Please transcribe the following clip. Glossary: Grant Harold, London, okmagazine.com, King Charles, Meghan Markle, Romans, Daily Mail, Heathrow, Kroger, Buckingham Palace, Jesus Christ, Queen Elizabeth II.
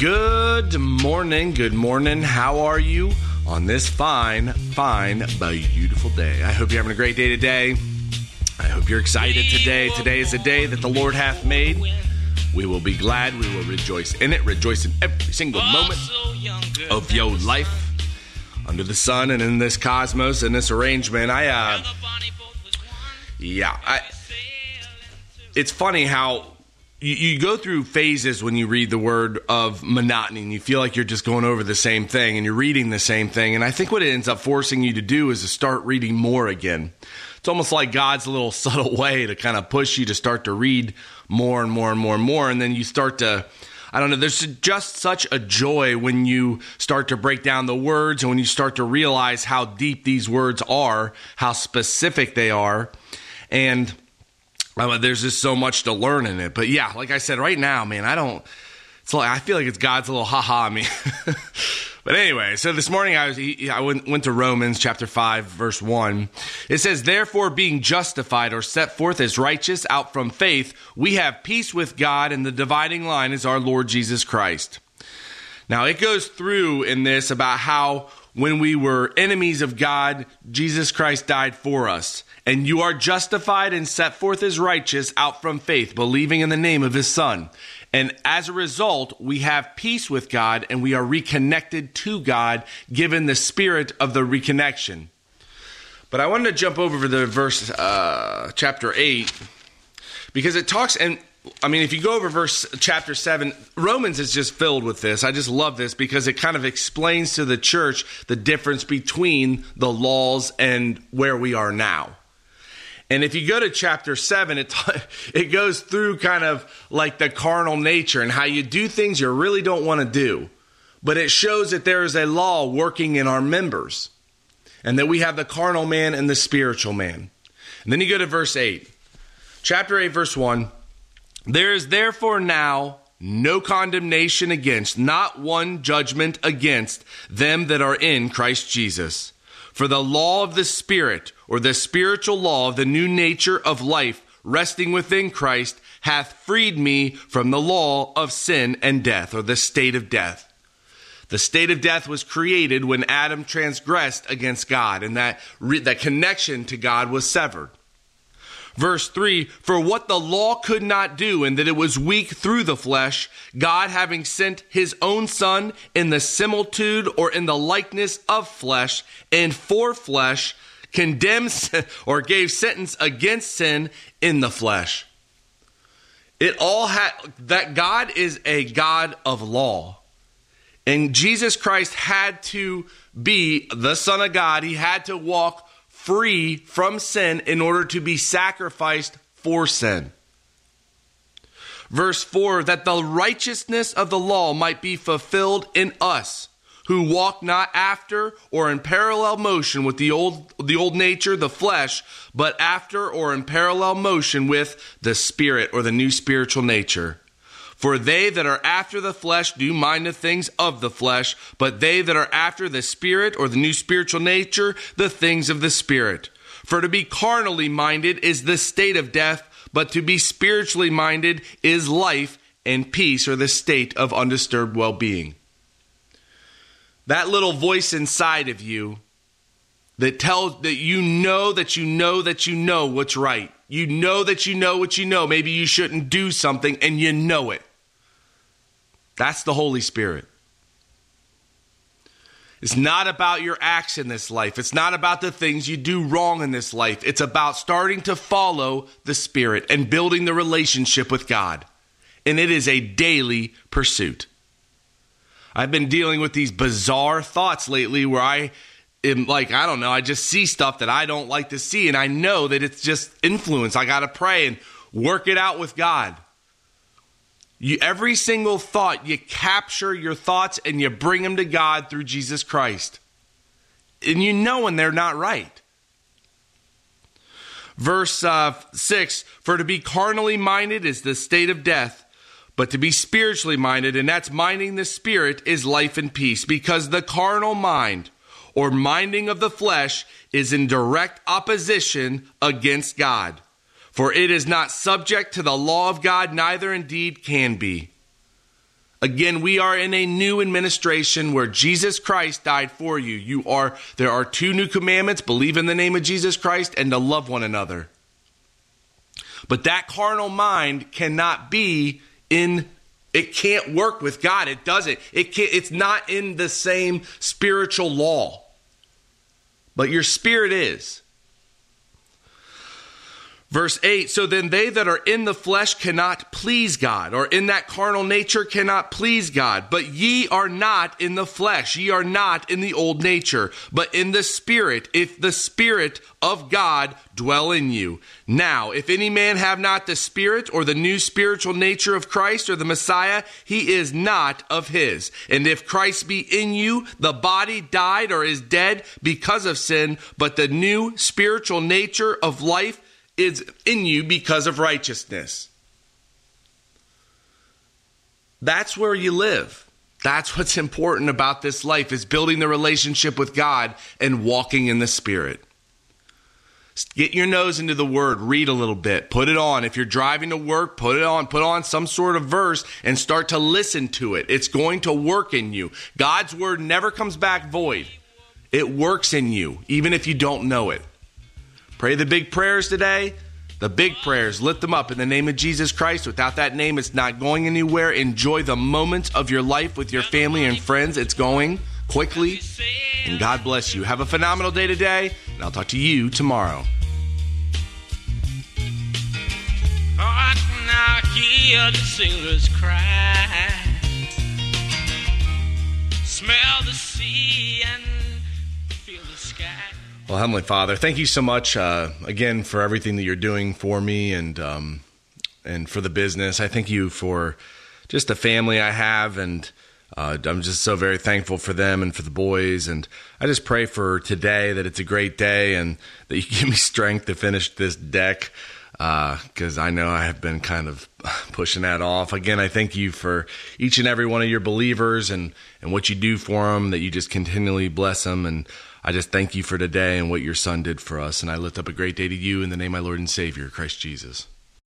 Good morning. How are you on this fine, beautiful day? I hope you're having a great day today. I hope you're excited today. Today is a day that the Lord hath made. We will be glad. We will rejoice in it. Rejoice in every single moment of your life under the sun and in this cosmos and this arrangement. It's funny how you go through phases when you read the word of monotony, and you feel like you're just going over the same thing and you're reading the same thing. And I think what it ends up forcing you to do is to start reading more again. It's almost like God's little subtle way to kind of push you to start to read more and more and more and more. And then you start to, there's just such a joy when you start to break down the words and when you start to realize how deep these words are, how specific they are. And there's just so much to learn in it. But yeah, like I said, right now, man, I feel like it's God's little ha-ha me. But anyway, so this morning I went to Romans chapter 5, verse 1. It says, "Therefore, being justified or set forth as righteous out from faith, we have peace with God, and the dividing line is our Lord Jesus Christ." Now, it goes through in this about how when we were enemies of God, Jesus Christ died for us. And you are justified and set forth as righteous out from faith, believing in the name of his Son. And as a result, we have peace with God, and we are reconnected to God, given the spirit of the reconnection. But I wanted to jump over to the verse, chapter 8, because it talks, if you go over chapter 7, Romans is just filled with this. I just love this because it kind of explains to the church the difference between the laws and where we are now. And if you go to chapter 7, it goes through kind of like the carnal nature and how you do things you really don't want to do. But it shows that there is a law working in our members and that we have the carnal man and the spiritual man. And then you go to verse 8. Chapter 8, verse 1. "There is therefore now no condemnation against, not one judgment against them that are in Christ Jesus. For the law of the Spirit, or the spiritual law of the new nature of life, resting within Christ, hath freed me from the law of sin and death," or the state of death. The state of death was created when Adam transgressed against God, and that connection to God was severed. Verse 3, "For what the law could not do, and that it was weak through the flesh, God, having sent his own Son in the similitude or in the likeness of flesh, and for flesh, condemns or gave sentence against sin in the flesh." That God is a God of law. And Jesus Christ had to be the Son of God. He had to walk free from sin in order to be sacrificed for sin. Verse 4, "That the righteousness of the law might be fulfilled in us, who walk not after or in parallel motion with the old nature, the flesh, but after or in parallel motion with the spirit, or the new spiritual nature. For they that are after the flesh do mind the things of the flesh, but they that are after the spirit, or the new spiritual nature, the things of the spirit. For to be carnally minded is the state of death, but to be spiritually minded is life and peace, or the state of undisturbed well-being." That little voice inside of you that tells that you know what's right. You know that you know what you know. Maybe you shouldn't do something and you know it. That's the Holy Spirit. It's not about your acts in this life. It's not about the things you do wrong in this life. It's about starting to follow the Spirit and building the relationship with God. And it is a daily pursuit. I've been dealing with these bizarre thoughts lately where I am like, I just see stuff that I don't like to see. And I know that it's just influence. I got to pray and work it out with God. Every single thought, you capture your thoughts and you bring them to God through Jesus Christ. And you know when they're not right. Verse 6, "For to be carnally minded is the state of death, but to be spiritually minded," and that's minding the spirit, "is life and peace, because the carnal mind, or minding of the flesh, is in direct opposition against God. For it is not subject to the law of God, neither indeed can be." Again, we are in a new administration where Jesus Christ died for you. There are two new commandments: believe in the name of Jesus Christ and to love one another. But that carnal mind cannot be in, it can't work with God. It doesn't. It's not in the same spiritual law. But your spirit is. Verse 8, so then they that are in the flesh cannot please God, or in that carnal nature cannot please God. But ye are not in the flesh, ye are not in the old nature, but in the Spirit, if the Spirit of God dwell in you. Now, if any man have not the Spirit or the new spiritual nature of Christ or the Messiah, he is not of his. And if Christ be in you, the body died or is dead because of sin, but the new spiritual nature of life is in you because of righteousness. That's where you live. That's what's important about this life, is building the relationship with God and walking in the Spirit. Get your nose into the Word, read a little bit, put it on. If you're driving to work, put on some sort of verse and start to listen to it. It's going to work in you. God's Word never comes back void. It works in you, even if you don't know it. Pray the big prayers today. The big prayers, lift them up in the name of Jesus Christ. Without that name, it's not going anywhere. Enjoy the moments of your life with your family and friends. It's going quickly. And God bless you. Have a phenomenal day today, and I'll talk to you tomorrow. Oh, I can now hear the sailors cry. Smell the sea and feel the sky. Well, Heavenly Father, thank you so much again for everything that you're doing for me and for the business. I thank you for just the family I have, and I'm just so very thankful for them and for the boys. And I just pray for today that it's a great day and that you give me strength to finish this deck, because I know I have been kind of pushing that off. Again, I thank you for each and every one of your believers and what you do for them, that you just continually bless them. And I just thank you for today and what your son did for us. And I lift up a great day to you in the name of my Lord and Savior, Christ Jesus.